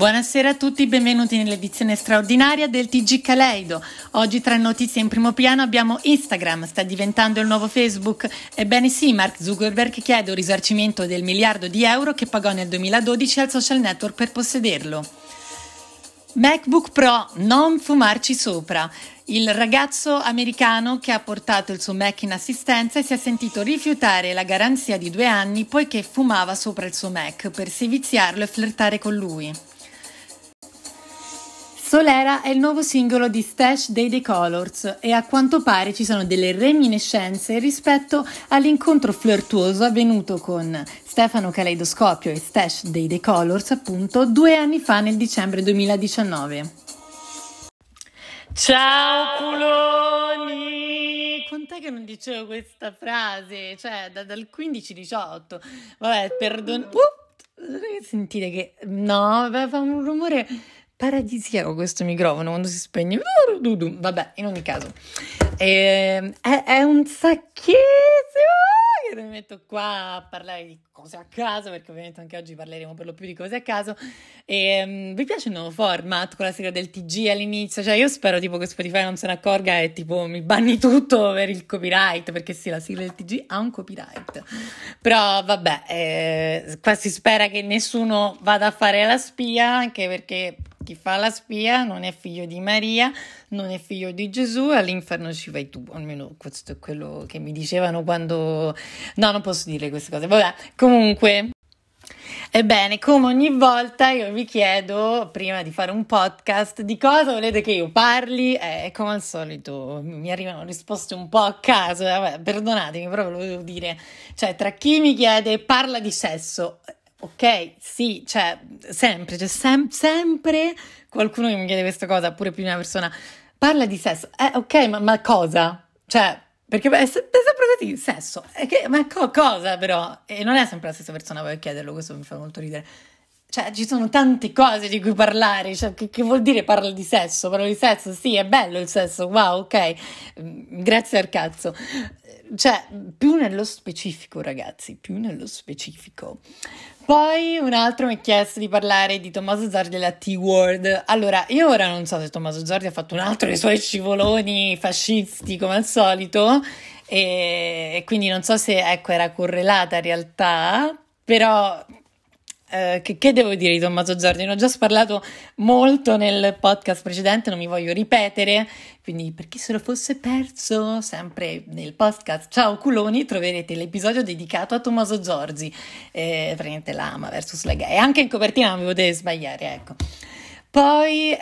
Buonasera a tutti, benvenuti nell'edizione straordinaria del TG Caleido. Oggi tra notizie in primo piano abbiamo Instagram, sta diventando il nuovo Facebook. Ebbene sì, Mark Zuckerberg chiede un risarcimento del $1 miliardo che pagò nel 2012 al social network per possederlo. MacBook Pro, non fumarci sopra. Il ragazzo americano che ha portato il suo Mac in assistenza si è sentito rifiutare la garanzia di 2 anni poiché fumava sopra il suo Mac per seviziarlo e flirtare con lui. Solera è il nuovo singolo di Stash dei The Kolors e a quanto pare ci sono delle reminiscenze rispetto all'incontro flirtuoso avvenuto con Stefano Caleidoscopio e Stash dei The Kolors appunto 2 anni fa nel dicembre 2019. Ciao culoni! Quant'è che non dicevo questa frase? Cioè dal 15-18. Vabbè, perdono. Sentite che... No, vabbè, fa un rumore... paradisiaco questo microfono quando si spegne, vabbè, in ogni caso è un sacchissimo che mi metto qua a parlare di cose a caso, perché ovviamente anche oggi parleremo per lo più di cose a caso. Vi piace il nuovo format con la sigla del TG all'inizio? Cioè io spero tipo che Spotify non se ne accorga e tipo mi banni tutto per il copyright, perché sì, la sigla del TG ha un copyright, però vabbè, qua si spera che nessuno vada a fare la spia, anche perché chi fa la spia non è figlio di Maria, non è figlio di Gesù, all'inferno ci vai tu, almeno questo è quello che mi dicevano quando... No, non posso dire queste cose, vabbè, comunque... Ebbene, come ogni volta io vi chiedo, prima di fare un podcast, di cosa volete che io parli, e come al solito mi arrivano risposte un po' a caso, vabbè, perdonatemi, però ve lo devo dire, cioè tra chi mi chiede parla di sesso... Ok, sì, cioè, sempre, c'è sempre qualcuno che mi chiede questa cosa, pure più di una persona, parla di sesso, ok, ma cosa? Cioè, perché è sempre così, sesso, cosa però? E non è sempre la stessa persona poi a chiederlo, questo mi fa molto ridere. Cioè, ci sono tante cose di cui parlare, cioè, che vuol dire parla di sesso? Parlo di sesso, sì, è bello il sesso, wow, ok, grazie al cazzo. Cioè, più nello specifico, ragazzi, più nello specifico. Poi un altro mi ha chiesto di parlare di Tommaso Zorzi e la T-Word. Allora, io ora non so se Tommaso Zorzi ha fatto un altro dei suoi scivoloni fascisti, come al solito, e quindi non so se, ecco, era correlata in realtà, però... che devo dire di Tommaso Zorzi? Ne ho già parlato molto nel podcast precedente, non mi voglio ripetere, quindi per chi se lo fosse perso, sempre nel podcast Ciao Culoni troverete l'episodio dedicato a Tommaso Zorzi, praticamente l'ama versus la gay, anche in copertina non vi potete sbagliare, ecco. Poi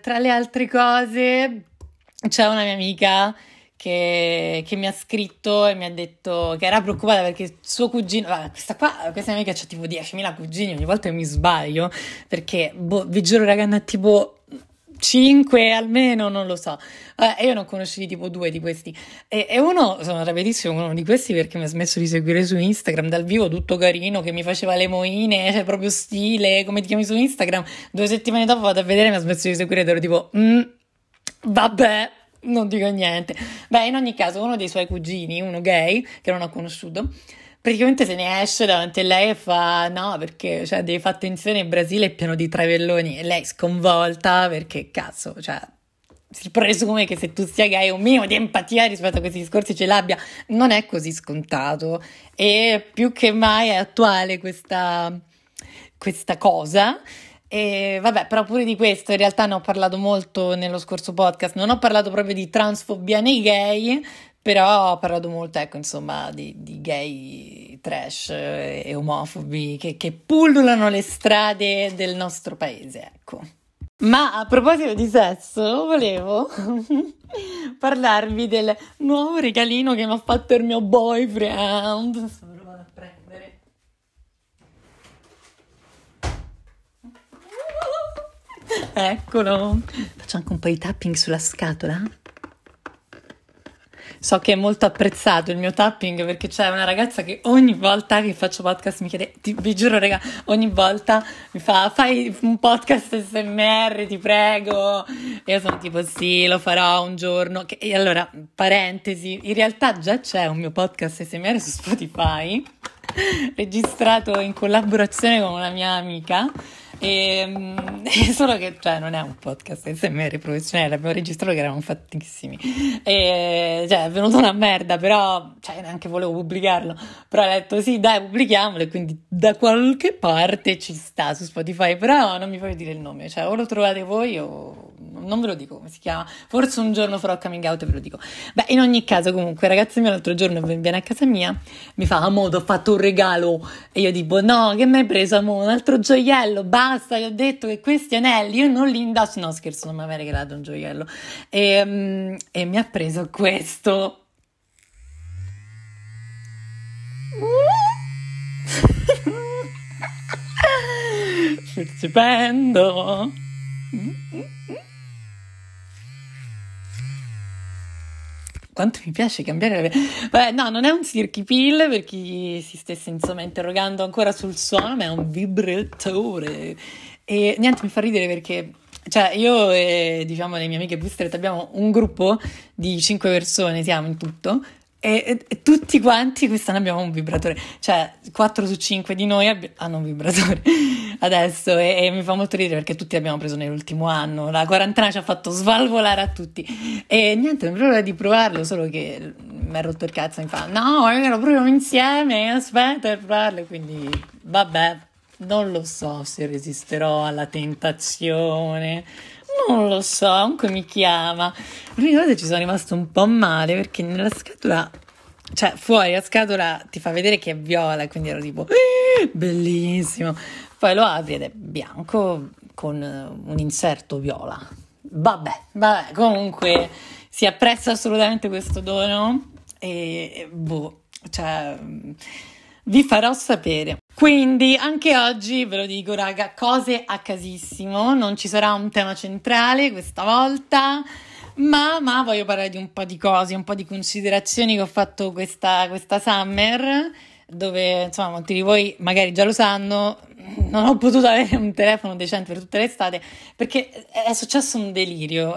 tra le altre cose c'è una mia amica che mi ha scritto e mi ha detto che era preoccupata perché suo cugino, questa amica c'ha tipo 10.000 cugini, ogni volta che mi sbaglio, perché vi giuro raga, ne ha tipo 5 almeno, non lo so, io ne ho conosciuti tipo 2 di questi, e uno, sono rapidissimo con uno di questi perché mi ha smesso di seguire su Instagram dal vivo, tutto carino, che mi faceva le moine, cioè proprio stile, come ti chiami su Instagram, 2 settimane dopo vado a vedere, mi ha smesso di seguire ed ero tipo, vabbè, non dico niente. Beh, in ogni caso uno dei suoi cugini, uno gay che non ho conosciuto, praticamente se ne esce davanti a lei e fa no, perché cioè devi fare attenzione, in Brasile è pieno di travelloni, e lei sconvolta perché cazzo, cioè si presume che se tu sia gay un minimo di empatia rispetto a questi discorsi ce l'abbia, non è così scontato, e più che mai è attuale questa cosa. E vabbè, però pure di questo in realtà ne ho parlato molto nello scorso podcast, non ho parlato proprio di transfobia nei gay, però ho parlato molto, ecco, insomma, di gay trash e omofobi che pullulano le strade del nostro paese, ecco. Ma a proposito di sesso, volevo parlarvi del nuovo regalino che mi ha fatto il mio boyfriend. Eccolo, faccio anche un po' di tapping sulla scatola. So che è molto apprezzato il mio tapping, perché c'è una ragazza che ogni volta che faccio podcast mi chiede, vi giuro raga, ogni volta mi fa fai un podcast ASMR ti prego, e io sono tipo sì, lo farò un giorno, e allora parentesi, in realtà già c'è un mio podcast ASMR su Spotify registrato in collaborazione con una mia amica Solo che, cioè, non è un podcast SMR professionale, l'abbiamo registrato che eravamo fattissimi, cioè è venuta una merda, però cioè neanche volevo pubblicarlo, però ho detto sì dai pubblichiamolo, e quindi da qualche parte ci sta su Spotify, però non mi voglio dire il nome, cioè o lo trovate voi o non ve lo dico come si chiama, forse un giorno farò coming out e ve lo dico. Beh, in ogni caso, comunque, ragazza mia l'altro giorno viene a casa mia, mi fa: amore, ti ho fatto un regalo. E io tipo: no, che mi hai preso, amore? Un altro gioiello, basta, gli ho detto che questi anelli io non li indosso. No, scherzo, non mi aveva regalato un gioiello. E mi ha preso questo. Percependo. Quanto mi piace cambiare la... No, non è un silky pill, per chi si stesse insomma interrogando ancora sul suono, ma è un vibratore. E niente, mi fa ridere perché, cioè, io e diciamo le mie amiche più strette abbiamo un gruppo di 5 persone, siamo in tutto, e tutti quanti quest'anno abbiamo un vibratore, cioè 4 su 5 di noi hanno un vibratore adesso, e mi fa molto ridere perché tutti l'abbiamo preso nell'ultimo anno, la quarantena ci ha fatto svalvolare a tutti, e niente, non provo di provarlo, solo che mi ha rotto il cazzo, mi fa no, lo proviamo insieme, aspetta per provarlo, quindi vabbè, non lo so se resisterò alla tentazione, non lo so, comunque mi chiama. L'unica cosa, ci sono rimasto un po' male perché nella scatola, cioè fuori la scatola ti fa vedere che è viola, quindi ero tipo bellissimo, poi lo apri ed è bianco con un inserto viola. Vabbè, comunque si apprezza assolutamente questo dono, e boh, cioè vi farò sapere. Quindi anche oggi ve lo dico, raga, cose a casissimo, non ci sarà un tema centrale questa volta, ma voglio parlare di un po' di cose, un po' di considerazioni che ho fatto questa summer, dove insomma molti di voi magari già lo sanno, non ho potuto avere un telefono decente per tutta l'estate perché è successo un delirio,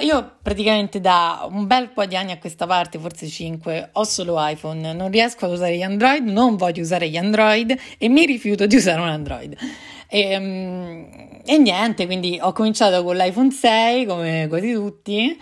io praticamente da un bel po' di anni a questa parte, forse 5, ho solo iPhone, non riesco ad usare gli Android, non voglio usare gli Android e mi rifiuto di usare un Android, e niente, quindi ho cominciato con l'iPhone 6 come quasi tutti,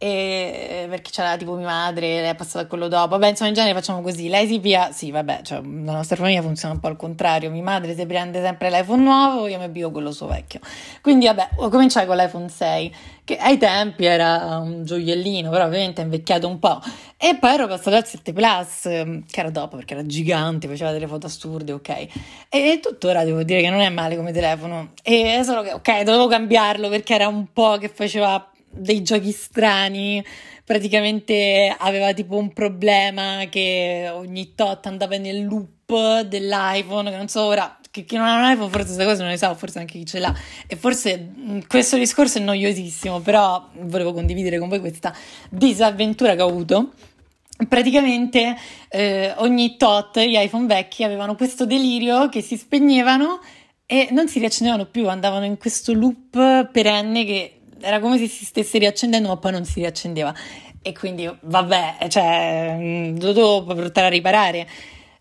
e perché c'era tipo mia madre, lei è passata a quello dopo, vabbè insomma in genere facciamo così, lei si pia, sì vabbè, cioè la nostra famiglia funziona un po' al contrario, mia madre si prende sempre l'iPhone nuovo, io mi pio quello suo vecchio, quindi vabbè ho cominciato con l'iPhone 6 che ai tempi era un gioiellino, però ovviamente è invecchiato un po', e poi ero passata al 7 Plus che era dopo perché era gigante, faceva delle foto assurde, ok, e tuttora devo dire che non è male come telefono, e solo che ok dovevo cambiarlo perché era un po' che faceva dei giochi strani, praticamente aveva tipo un problema che ogni tot andava nel loop dell'iPhone, che non so ora, che chi non ha un iPhone forse queste cose non le sa, forse anche chi ce l'ha, e forse questo discorso è noiosissimo, però volevo condividere con voi questa disavventura che ho avuto. Praticamente ogni tot gli iPhone vecchi avevano questo delirio che si spegnevano e non si riaccendevano più, andavano in questo loop perenne che era come se si stesse riaccendendo ma poi non si riaccendeva, e quindi vabbè, cioè lo dovevo portare a riparare,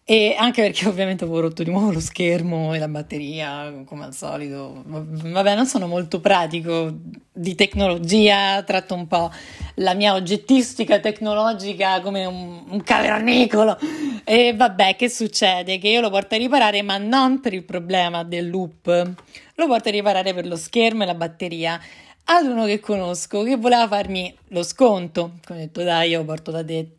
e anche perché ovviamente avevo rotto di nuovo lo schermo e la batteria come al solito, vabbè non sono molto pratico di tecnologia, tratto un po' la mia oggettistica tecnologica come un cavernicolo, e vabbè che succede? Che io lo porto a riparare ma non per il problema del loop, lo porto a riparare per lo schermo e la batteria, ad uno che conosco che voleva farmi lo sconto, ho detto dai io porto da te,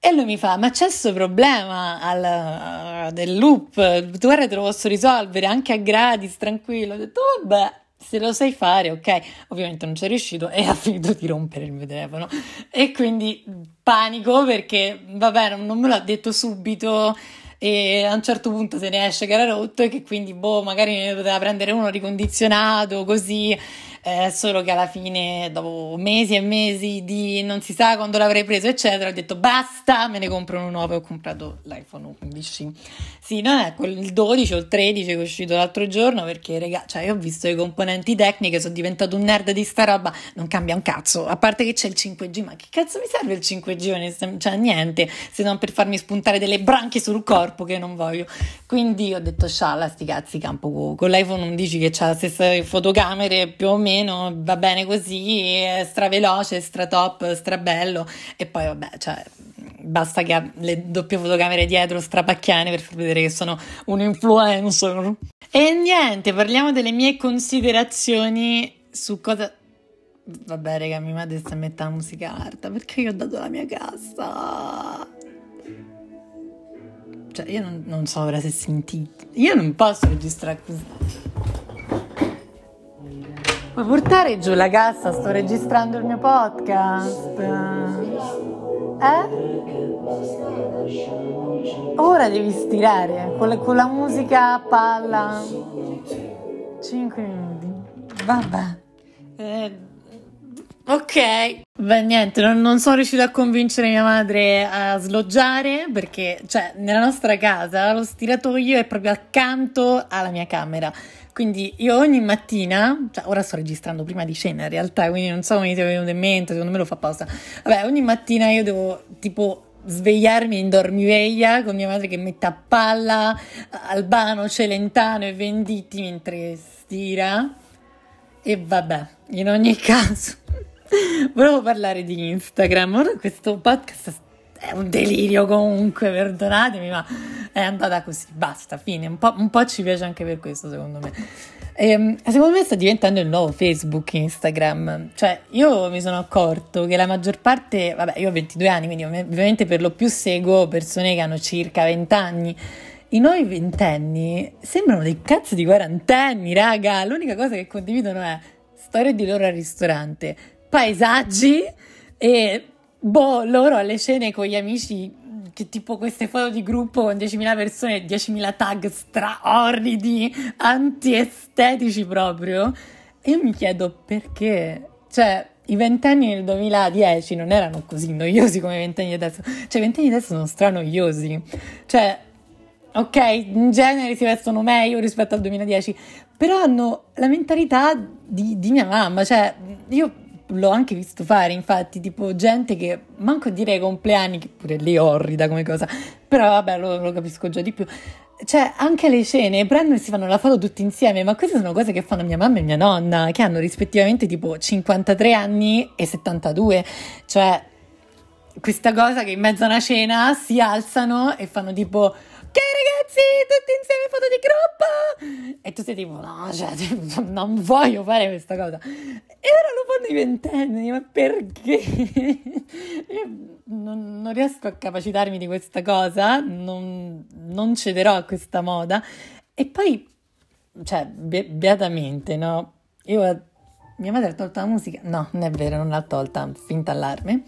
e lui mi fa ma c'è questo problema del loop, tu guarda te lo posso risolvere anche a gratis, tranquillo, ho detto vabbè se lo sai fare ok, ovviamente non ci è riuscito e ha finito di rompere il mio telefono, e quindi panico perché vabbè non me l'ha detto subito, e a un certo punto se ne esce che era rotto e che quindi boh magari ne poteva prendere uno ricondizionato così, solo che alla fine, dopo mesi e mesi di non si sa quando l'avrei preso eccetera, ho detto basta, me ne compro uno nuovo e ho comprato l'iPhone 11. Sì, non è il 12 o il 13 che è uscito l'altro giorno, perché raga, cioè io ho visto le componenti tecniche, sono diventato un nerd di sta roba, non cambia un cazzo, a parte che c'è il 5G, ma che cazzo mi serve il 5G? Cioè niente, se non per farmi spuntare delle branchie sul corpo che non voglio. Quindi ho detto scialla sti cazzi, campo con l'iPhone 11 che c'ha la stessa fotocamere più o meno, va bene così, è straveloce, stra top, strabello, e poi vabbè, cioè basta che ha le doppie fotocamere dietro strapacchiane per far vedere che sono un influencer. E niente, parliamo delle mie considerazioni su cosa... Vabbè raga, mi madre sta mettendo la musica alta perché io ho dato la mia cassa. Cioè io non so ora se sentite. Io non posso registrare così. Puoi portare giù la cassa? Sto registrando il mio podcast. Ora devi stirare con la musica a palla. 5 minuti. Vabbè. Ok, beh niente, non sono riuscita a convincere mia madre a sloggiare, perché cioè nella nostra casa lo stiratoio è proprio accanto alla mia camera, quindi io ogni mattina, cioè ora sto registrando prima di cena in realtà, quindi non so come mi sia venuto in mente, secondo me lo fa apposta. Vabbè, ogni mattina io devo tipo svegliarmi in dormiveglia con mia madre che mette a palla Albano, Celentano e Venditti mentre stira. E vabbè, in ogni caso volevo parlare di Instagram. Ora questo podcast è un delirio comunque, perdonatemi, ma è andata così, basta, fine. Un po' ci piace anche per questo, secondo me. Secondo me sta diventando il nuovo Facebook Instagram. Cioè io mi sono accorto che la maggior parte, vabbè, io ho 22 anni, quindi ovviamente per lo più seguo persone che hanno circa 20 anni. I nuovi ventenni sembrano dei cazzo di quarantenni, raga. L'unica cosa che condividono è storie di loro al ristorante, paesaggi e boh, loro alle cene con gli amici, che tipo queste foto di gruppo con 10.000 persone, 10.000 tag straorridi, antiestetici proprio. E io mi chiedo perché, cioè i ventenni nel 2010 non erano così noiosi come i ventenni adesso. Cioè i ventenni adesso sono stranoiosi, cioè ok, in genere si vestono meglio rispetto al 2010, però hanno la mentalità di mia mamma. Cioè io l'ho anche visto fare, infatti, tipo gente che manco a dire ai compleanni, che pure lì è orrida come cosa, però vabbè, lo capisco già di più. Cioè anche alle cene prendono e si fanno la foto tutti insieme, ma queste sono cose che fanno mia mamma e mia nonna, che hanno rispettivamente tipo 53 anni e 72, cioè questa cosa che in mezzo a una cena si alzano e fanno tipo che ragazzi, tutti insieme foto di gruppo! E tu sei tipo, no, cioè, non voglio fare questa cosa. E ora lo fanno i ventenni, ma perché? Io non riesco a capacitarmi di questa cosa, non cederò a questa moda. E poi, cioè, beatamente, no? Io, mia madre ha tolto la musica? No, non è vero, non l'ha tolta, finta allarme.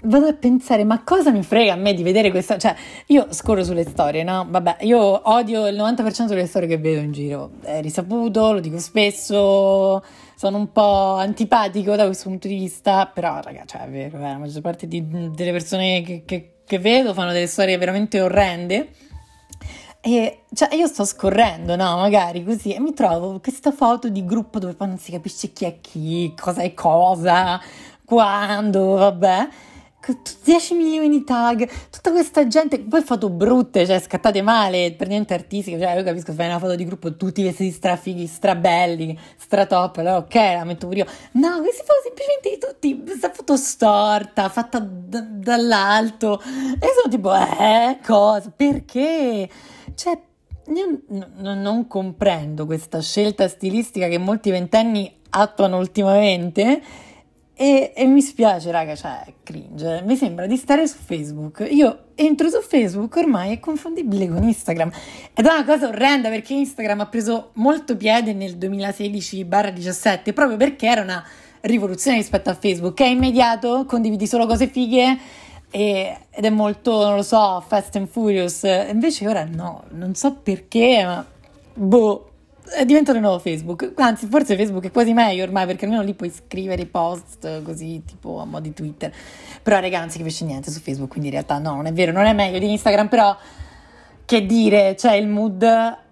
Vado a pensare, ma cosa mi frega a me di vedere questa... Cioè, io scorro sulle storie, no? Vabbè, io odio il 90% delle storie che vedo in giro. È risaputo, lo dico spesso, sono un po' antipatico da questo punto di vista, però, raga, cioè, è vero, la maggior parte delle persone che vedo fanno delle storie veramente orrende. E cioè io sto scorrendo, no, magari così, e mi trovo questa foto di gruppo dove poi non si capisce chi è chi, cosa è cosa, quando, vabbè... 10 milioni di tag, tutta questa gente, poi foto brutte, cioè scattate male, per niente artistiche. Cioè io capisco, fai una foto di gruppo tutti vestiti strafighi, strabelli, stratop, allora ok, la metto pure io. No, queste foto semplicemente di tutti, questa foto storta, fatta dall'alto, e sono tipo cosa, perché? Cioè io non comprendo questa scelta stilistica che molti ventenni attuano ultimamente. E mi spiace, raga, cioè, cringe. Mi sembra di stare su Facebook. Io entro su Facebook, ormai è confondibile con Instagram. Ed è una cosa orrenda, perché Instagram ha preso molto piede nel 2016-17, proprio perché era una rivoluzione rispetto a Facebook, che è immediato, condividi solo cose fighe, ed è molto, non lo so, Fast and Furious. Invece ora no, non so perché, ma boh. diventa il nuovo Facebook, anzi forse Facebook è quasi meglio ormai, perché almeno lì puoi scrivere i post così tipo a mo' di Twitter, però raga non si capisce niente su Facebook, quindi in realtà no, non è vero, non è meglio di Instagram, però che dire, cioè il mood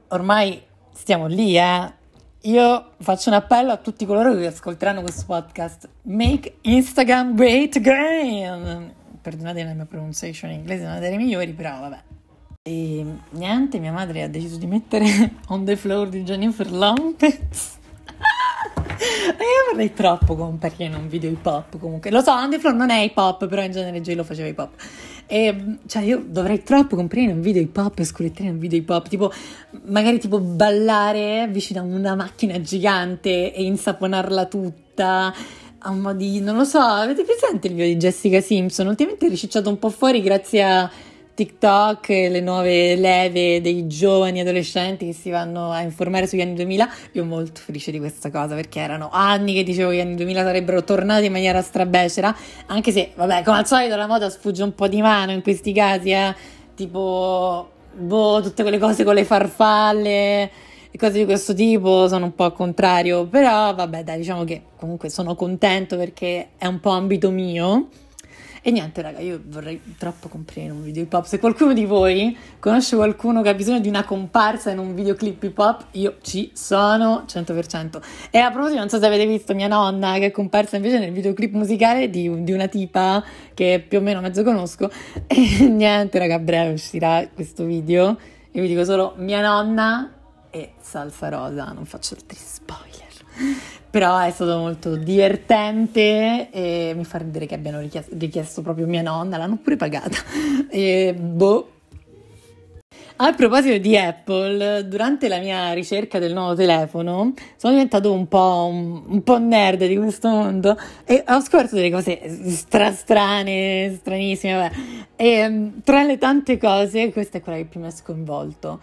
ormai stiamo lì, eh. Io faccio un appello a tutti coloro che ascolteranno questo podcast: make Instagram great again. Perdonate la mia pronunciation in inglese, non è delle migliori, però vabbè. E niente, mia madre ha deciso di mettere On the Floor di Jennifer Lopez. Io vorrei troppo comparire un video hip hop, comunque. Lo so, On the Floor non è hip hop, però in genere J lo faceva hip hop. E cioè io dovrei troppo comprare un video hip hop e scolettare un video hip hop, tipo magari tipo ballare vicino a una macchina gigante e insaponarla tutta a un po' di, non lo so, avete presente il video di Jessica Simpson? Ultimamente è ricicciato un po' fuori grazie a TikTok e le nuove leve dei giovani adolescenti che si vanno a informare sugli anni 2000. Io sono molto felice di questa cosa, perché erano anni che dicevo che gli anni 2000 sarebbero tornati in maniera strabecera, anche se vabbè, come al solito la moda sfugge un po' di mano in questi casi, tipo boh, tutte quelle cose con le farfalle e cose di questo tipo, sono un po' al contrario, però vabbè dai, diciamo che comunque sono contento perché è un po' ambito mio. E niente raga, io vorrei troppo comprare un video hip hop. Se qualcuno di voi conosce qualcuno che ha bisogno di una comparsa in un videoclip hip hop, io ci sono 100%. E a proposito, non so se avete visto mia nonna che è comparsa invece nel videoclip musicale di una tipa che più o meno mezzo conosco. E niente raga, a breve uscirà questo video. Io vi dico solo mia nonna e salsa rosa, non faccio altri spoiler. Però è stato molto divertente e mi fa ridere che abbiano richiesto proprio mia nonna, l'hanno pure pagata. E boh. A proposito di Apple, durante la mia ricerca del nuovo telefono sono diventato un po' nerd di questo mondo e ho scoperto delle cose strane, stranissime, vabbè. E tra le tante cose, questa è quella che più mi ha sconvolto: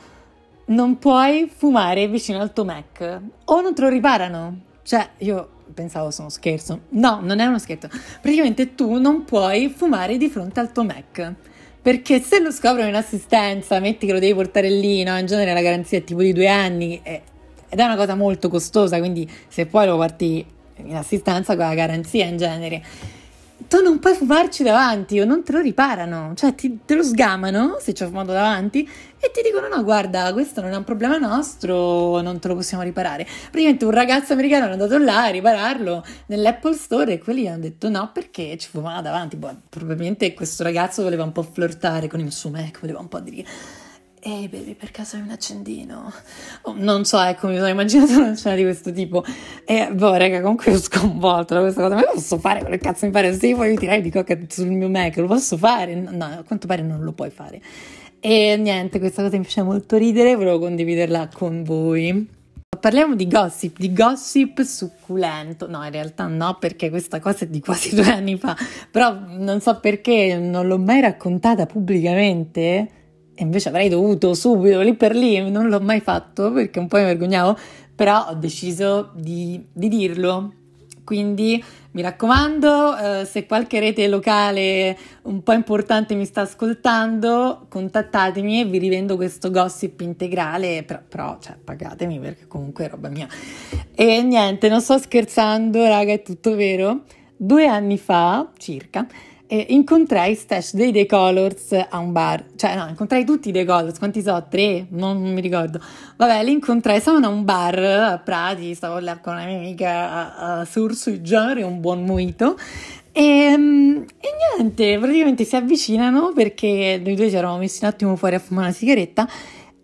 non puoi fumare vicino al tuo Mac o non te lo riparano. Cioè, io pensavo sono scherzo. No, non è uno scherzo. Praticamente tu non puoi fumare di fronte al tuo Mac, perché se lo scoprono in assistenza, metti che lo devi portare lì, no? In genere la garanzia è tipo di 2 anni ed è una cosa molto costosa, quindi se poi lo porti in assistenza con la garanzia in genere, tu non puoi fumarci davanti o non te lo riparano. Cioè te lo sgamano se ci ho fumato davanti e ti dicono no, guarda, questo non è un problema nostro, non te lo possiamo riparare. Praticamente un ragazzo americano è andato là a ripararlo nell'Apple Store e quelli gli hanno detto no, perché ci fumava davanti. Boh, probabilmente questo ragazzo voleva un po' flirtare con il suo Mac, voleva un po' dire ehi baby, per caso hai un accendino? Oh, non so, ecco, mi sono immaginato una scena di questo tipo. E boh, raga, comunque io sconvolto da questa cosa. Ma io posso fare quello che cazzo mi pare? Se io voglio tirare di coca sul mio Mac, lo posso fare? No, a quanto pare non lo puoi fare. E niente, questa cosa mi piace molto ridere, volevo condividerla con voi. Parliamo di gossip succulento. No, in realtà no, perché questa cosa è di quasi 2 anni fa. Però non so perché non l'ho mai raccontata pubblicamente. E invece avrei dovuto subito, lì per lì, non l'ho mai fatto perché un po' mi vergognavo, però ho deciso di dirlo. Quindi mi raccomando, se qualche rete locale un po' importante mi sta ascoltando, contattatemi e vi rivendo questo gossip integrale, però cioè, pagatemi perché comunque è roba mia. E niente, non sto scherzando raga, è tutto vero. 2 anni fa circa incontrai Stash dei The Kolors a un bar, cioè no, incontrai tutti i The Kolors, quanti so? 3? Non mi ricordo, vabbè, li incontrai, stavano a un bar a Prati, stavo là con una mia amica a sorseggiare un buon mojito e niente, praticamente si avvicinano perché noi due ci eravamo messi un attimo fuori a fumare una sigaretta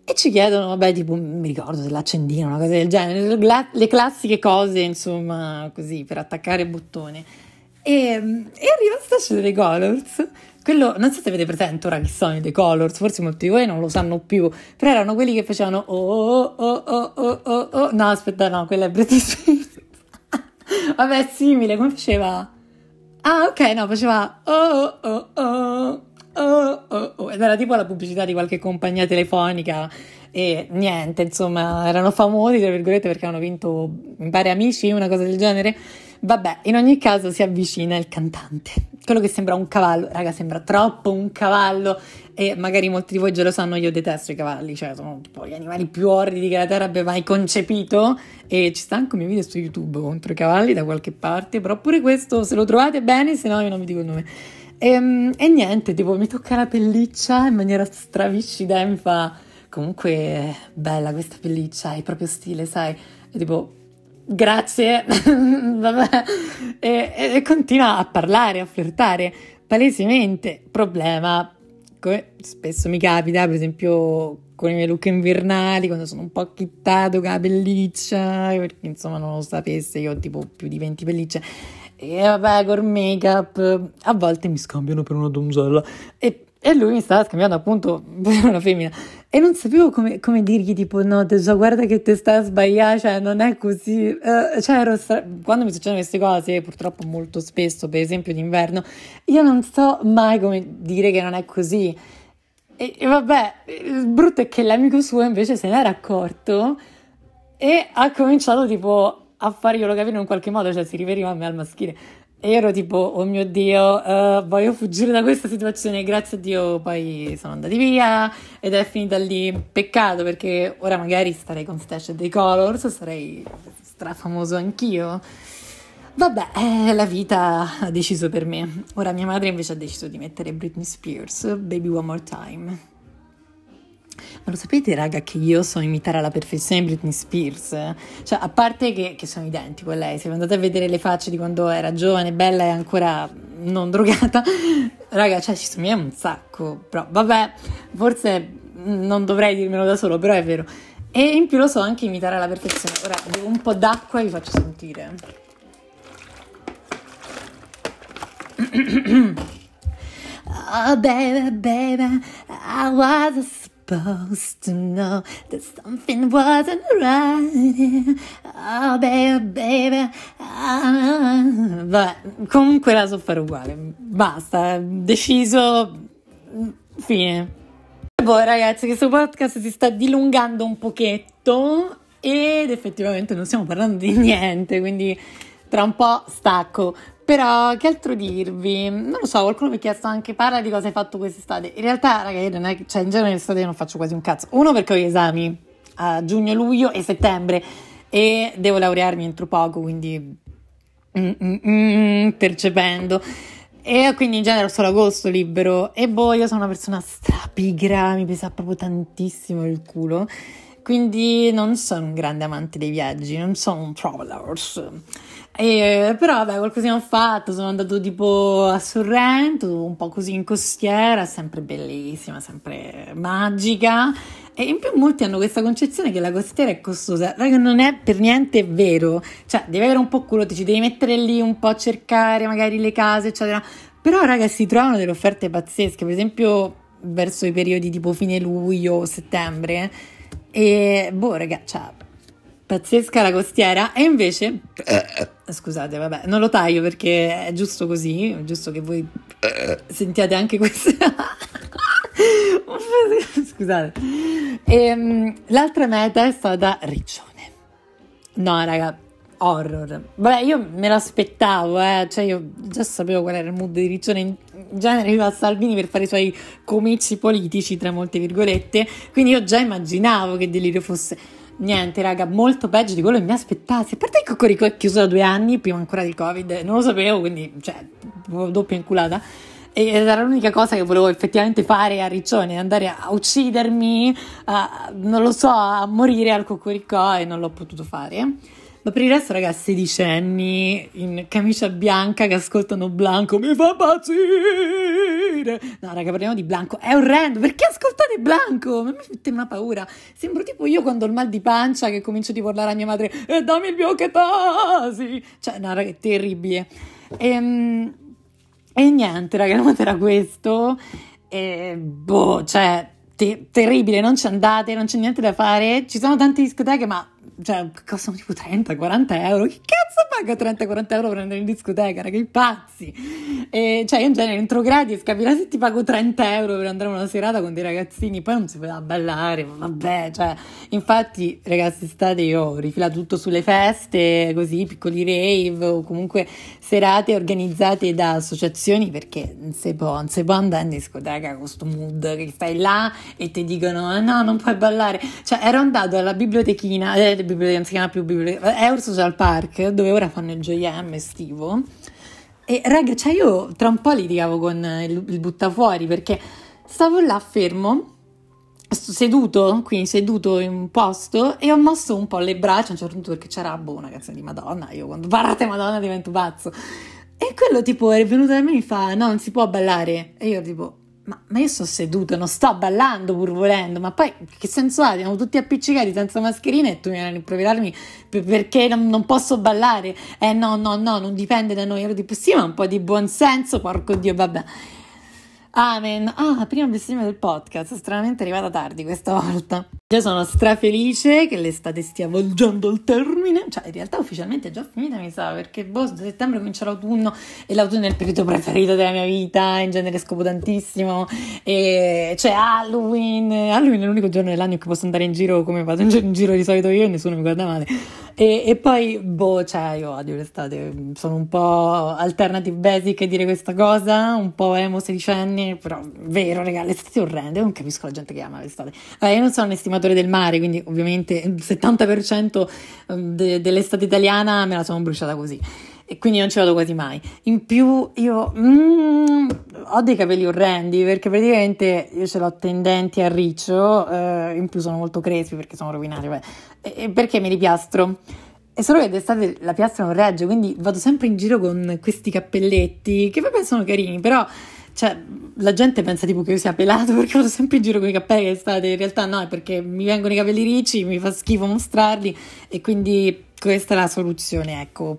e ci chiedono, vabbè, tipo, mi ricordo dell'accendino, una cosa del genere, le classiche cose, insomma, così, per attaccare il bottone. E arriva Stash dei Kolors, quello non so se avete presente ora chi sono i The Kolors, forse molti di voi non lo sanno più, però erano quelli che facevano oh oh oh oh oh oh, no aspetta, no, quella è Britney Spears. Vabbè, simile, come faceva? Ah ok, no, faceva oh oh oh oh oh oh, ed era tipo la pubblicità di qualche compagnia telefonica e niente, insomma, erano famosi tra virgolette perché hanno vinto, mi pare, Amici, una cosa del genere. Vabbè, in ogni caso si avvicina il cantante, quello che sembra un cavallo, raga, sembra troppo un cavallo, e magari molti di voi già lo sanno, io detesto i cavalli, cioè sono tipo gli animali più orridi che la terra abbia mai concepito, e ci sta anche un mio video su YouTube contro i cavalli da qualche parte, però pure questo se lo trovate bene, se no io non vi dico il nome. E niente, tipo mi tocca la pelliccia in maniera straviscida e mi fa, comunque bella questa pelliccia, è proprio stile, sai, e tipo grazie, vabbè, e continua a parlare, a flirtare, palesemente. Problema, come spesso mi capita, per esempio con i miei look invernali, quando sono un po' chittato con la pelliccia, perché insomma non lo sapesse, io ho tipo più di 20 pellicce, e vabbè, col make-up, a volte mi scambiano per una donzella, e lui mi stava scambiando appunto per una femmina, e non sapevo come dirgli tipo no tesoro, guarda che te stai a sbagliare, cioè non è così, quando mi succedono queste cose, purtroppo molto spesso, per esempio d'inverno, io non so mai come dire che non è così, e vabbè, il brutto è che l'amico suo invece se n'era accorto e ha cominciato tipo a farglielo capire in un qualche modo, cioè si riferiva a me al maschile. E ero tipo, oh mio Dio, voglio fuggire da questa situazione, grazie a Dio poi sono andati via ed è finita lì, peccato, perché ora magari starei con Stash e The Kolors, sarei strafamoso anch'io. Vabbè, la vita ha deciso per me, ora mia madre invece ha deciso di mettere Britney Spears, Baby One More Time. Ma lo sapete, raga, che io so imitare alla perfezione Britney Spears? Cioè, a parte che sono identico a lei, se andate a vedere le facce di quando era giovane, bella e ancora non drogata, raga, cioè ci somiglia un sacco, però vabbè, forse non dovrei dirmelo da solo, però è vero. E in più lo so anche imitare alla perfezione. Ora bevo un po' d'acqua e vi faccio sentire. Oh baby, baby, I was a supposed to know that something wasn't right. Oh baby, baby. Vabbè, comunque la so fare uguale. Basta, deciso, fine. Boh, ragazzi, questo podcast si sta dilungando un pochetto ed effettivamente non stiamo parlando di niente, quindi tra un po' stacco. Però che altro dirvi? Non lo so, qualcuno mi ha chiesto anche parla di cosa hai fatto quest'estate. In realtà, ragazzi, non è che, cioè in genere l'estate io non faccio quasi un cazzo. Uno, perché ho gli esami a giugno, luglio e settembre e devo laurearmi entro poco, quindi percependo. E quindi in genere ho solo agosto libero. E boh, io sono una persona strapigra, mi pesa proprio tantissimo il culo. Quindi non sono un grande amante dei viaggi, non sono un traveler. Però vabbè, qualcosina ho fatto, sono andato tipo a Sorrento, un po' così in costiera, sempre bellissima, sempre magica. E in più molti hanno questa concezione che la costiera è costosa. Raga, non è per niente vero. Cioè, devi avere un po' culo, ti ci devi mettere lì un po' a cercare magari le case, eccetera. Però raga, si trovano delle offerte pazzesche, per esempio verso i periodi tipo fine luglio o settembre. E boh, raga, cioè pazzesca la costiera. E invece scusate, vabbè, non lo taglio perché è giusto così, è giusto che voi sentiate anche questo. Scusate. L'altra meta è stata Riccione. No, raga, horror. Vabbè, io me l'aspettavo, cioè io già sapevo qual era il mood di Riccione, in genere va a Salvini per fare i suoi comizi politici, tra molte virgolette, quindi io già immaginavo che delirio fosse. Niente, raga, molto peggio di quello che mi aspettassi, a parte il Cocorico è chiuso da 2 anni, prima ancora del Covid, non lo sapevo, quindi, cioè, doppia inculata. Ed era l'unica cosa che volevo effettivamente fare a Riccione, andare a uccidermi, non lo so, a morire al Cocorico, e non l'ho potuto fare. Ma per il resto, ragazzi, 16 anni in camicia bianca che ascoltano Blanco, mi fa impazzire. No, raga, parliamo di Blanco, è orrendo. Perché ascoltate Blanco? Mi mette una paura. Sembro tipo io quando ho il mal di pancia che comincio a urlare a mia madre e dammi il biochetosi. Cioè, no, raga, è terribile. E niente, raga, la moto era questo. E boh, cioè, terribile, non ci andate, non c'è niente da fare. Ci sono tante discoteche, ma cioè, costano tipo 30-40 euro. Che cazzo paga 30-40 euro per andare in discoteca, raga, i pazzi. E cioè io in genere entro gratis, capirà se ti pago 30 euro per andare una serata con dei ragazzini, poi non si poteva ballare, vabbè, cioè infatti ragazzi estate io ho rifilato tutto sulle feste, così piccoli rave o comunque serate organizzate da associazioni, perché non si può andare in discoteca con sto mood che stai là e ti dicono no, non puoi ballare, cioè ero andato alla bibliotechina, non si chiama più biblioteca, è un social park dove ora fanno il JM estivo. E raga, cioè io tra un po' litigavo con il buttafuori, perché stavo là fermo, seduto in un posto, e ho mosso un po' le braccia a un certo punto perché c'era una canzone di Madonna, io quando parlate Madonna divento pazzo. E quello tipo è venuto da me e mi fa no, non si può ballare. E io tipo ma io sto seduto, non sto ballando pur volendo, ma poi che senso ha? Siamo tutti appiccicati senza mascherina e tu mi vieni a riproverarmi perché non posso ballare. No, non dipende da noi. Ero tipo sì, ma un po' di buonsenso, porco Dio, vabbè. Amen. Ah, prima bestemmia del podcast, stranamente arrivata tardi questa volta. Io sono strafelice che l'estate stia volgendo il termine, cioè in realtà ufficialmente è già finita mi sa, perché settembre comincia l'autunno e l'autunno è il periodo preferito della mia vita, in genere scopo tantissimo, e c'è Halloween è l'unico giorno dell'anno in cui posso andare in giro come vado in giro di solito io e nessuno mi guarda male, e poi cioè io odio l'estate, sono un po' alternative basic a dire questa cosa, un po' emo sedicenne, però vero raga, l'estate è orrenda, io non capisco la gente che ama l'estate. Allora, io non sono un'estimazione del mare, quindi ovviamente il 70% dell'estate italiana me la sono bruciata così e quindi non ci vado quasi mai. In più io ho dei capelli orrendi perché praticamente io ce l'ho tendenti a riccio, in più sono molto crespi perché sono rovinati, perché mi ripiastro. E solo che d'estate la piastra non regge, quindi vado sempre in giro con questi cappelletti che poi sono carini, però cioè la gente pensa tipo che io sia pelato perché vado sempre in giro con i capelli d'estate, in realtà no, è perché mi vengono i capelli ricci, mi fa schifo mostrarli e quindi questa è la soluzione, ecco,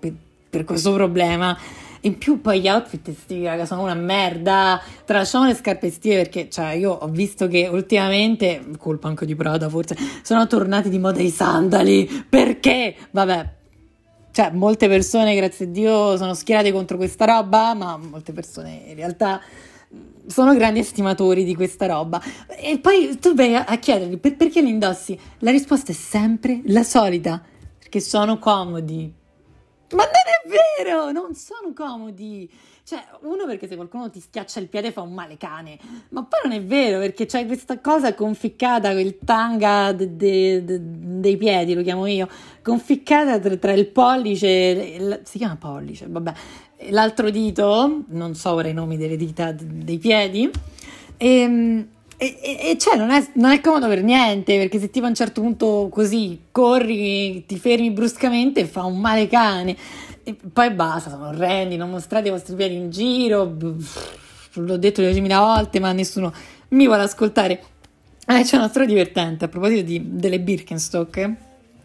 per questo problema. In più poi gli outfit estivi, raga, sono una merda, tralasciamo le scarpe estive perché cioè io ho visto che ultimamente, colpa anche di Prada forse, sono tornati di moda i sandali, perché vabbè, cioè molte persone grazie a Dio sono schierate contro questa roba, ma molte persone in realtà sono grandi estimatori di questa roba, e poi tu vai a chiedergli perché li indossi, la risposta è sempre la solita, perché sono comodi. Ma non è vero, non sono comodi, cioè uno perché se qualcuno ti schiaccia il piede fa un male cane, ma poi non è vero perché c'è questa cosa conficcata, quel tanga dei piedi lo chiamo io, conficcata tra il pollice, si chiama pollice, vabbè, l'altro dito, non so ora i nomi delle dita dei piedi, e cioè non è comodo per niente, perché se tipo a un certo punto così corri, ti fermi bruscamente, fa un male cane. E poi basta, sono orrendi, non mostrate i vostri piedi in giro, l'ho detto 10.000 volte ma nessuno mi vuole ascoltare. C'è una storia divertente a proposito delle Birkenstock.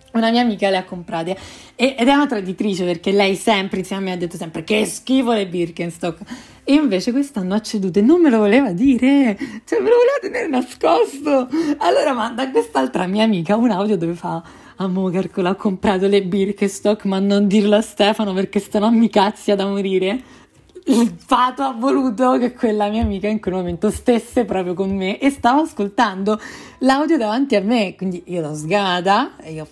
Una mia amica le ha comprate ed è una traditrice perché lei sempre insieme a me ha detto sempre che schifo le Birkenstock, e invece quest'anno ha ceduto e non me lo voleva dire, cioè me lo voleva tenere nascosto. Allora manda a quest'altra mia amica un audio dove fa amo carcola, ho comprato le Birkenstock ma non dirlo a Stefano perché sennò mi cazzia da morire. Il fato ha voluto che quella mia amica in quel momento stesse proprio con me e stava ascoltando l'audio davanti a me, quindi io l'ho sgata e io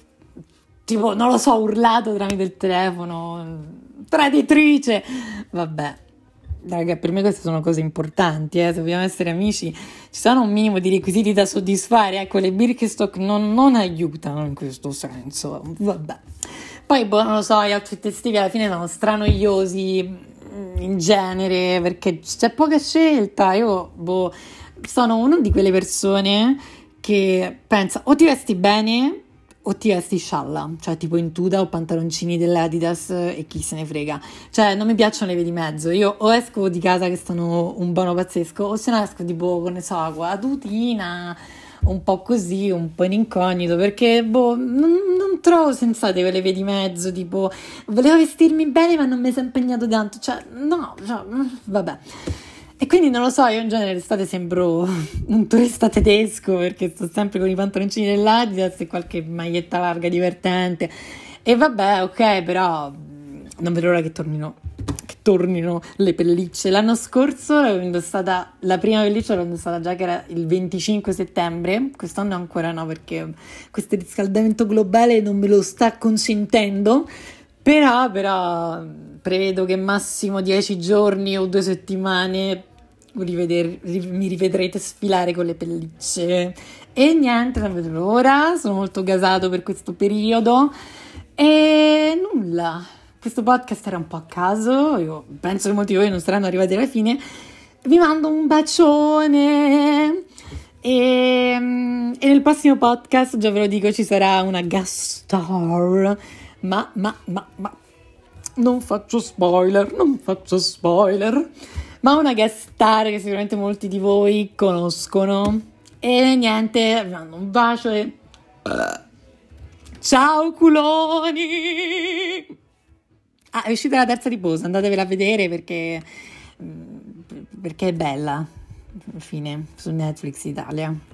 tipo, non lo so, urlato tramite il telefono, traditrice, vabbè, raga, per me queste sono cose importanti, se vogliamo essere amici, ci sono un minimo di requisiti da soddisfare, ecco, le Birkenstock non aiutano in questo senso, vabbè. Poi, boh, non lo so, gli outfit estivi alla fine sono stranoiosi, in genere, perché c'è poca scelta, io, boh, sono una di quelle persone che pensa, o ti vesti bene, o ti vesti scialla, cioè tipo in tuta o pantaloncini dell'Adidas e chi se ne frega, cioè non mi piacciono le vie di mezzo, io o esco di casa che sono un bono pazzesco, o se no esco tipo con ne so, la tutina, un po' così, un po' in incognito, perché boh, non trovo sensate quelle vie di mezzo, tipo volevo vestirmi bene ma non mi sono impegnato tanto, cioè no, cioè, vabbè. E quindi non lo so, io in genere l'estate sembro un turista tedesco perché sto sempre con i pantaloncini dell'Adidas e qualche maglietta larga divertente. E vabbè, ok, però non vedo l'ora che tornino tornino le pellicce. L'anno scorso l'avevo indossata, la prima pelliccia l'ho indossata già che era il 25 settembre, quest'anno ancora no perché questo riscaldamento globale non me lo sta consentendo, però prevedo che massimo 10 giorni o 2 settimane mi rivedrete sfilare con le pellicce. E niente, non vedo l'ora, sono molto gasato per questo periodo e nulla. Questo podcast era un po' a caso, io penso che molti di voi non saranno arrivati alla fine. Vi mando un bacione e nel prossimo podcast, già ve lo dico, ci sarà una guest star, ma non faccio spoiler, ma una guest star che sicuramente molti di voi conoscono. E niente, vi mando un bacio e ciao culoni! Ah, è uscita la terza di Posa, andatevela a vedere perché è bella. Infine, su Netflix Italia.